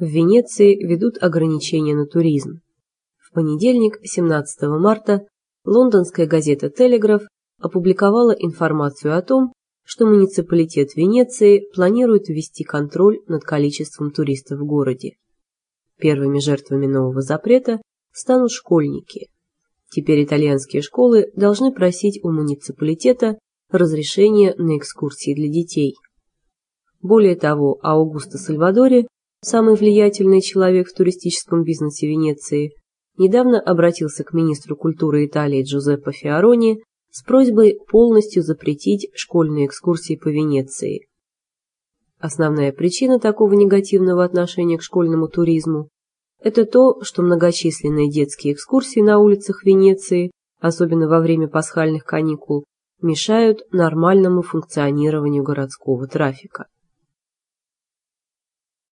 в Венеции ведут ограничения на туризм. В понедельник, 17 марта, лондонская газета «Телеграф» опубликовала информацию о том, что муниципалитет Венеции планирует ввести контроль над количеством туристов в городе. Первыми жертвами нового запрета станут школьники. Теперь итальянские школы должны просить у муниципалитета разрешение на экскурсии для детей. Более того, Аугусто-Сальвадоре, самый влиятельный человек в туристическом бизнесе Венеции, недавно обратился к министру культуры Италии Джузеппе Фиорони с просьбой полностью запретить школьные экскурсии по Венеции. Основная причина такого негативного отношения к школьному туризму – это то, что многочисленные детские экскурсии на улицах Венеции, особенно во время пасхальных каникул, мешают нормальному функционированию городского трафика.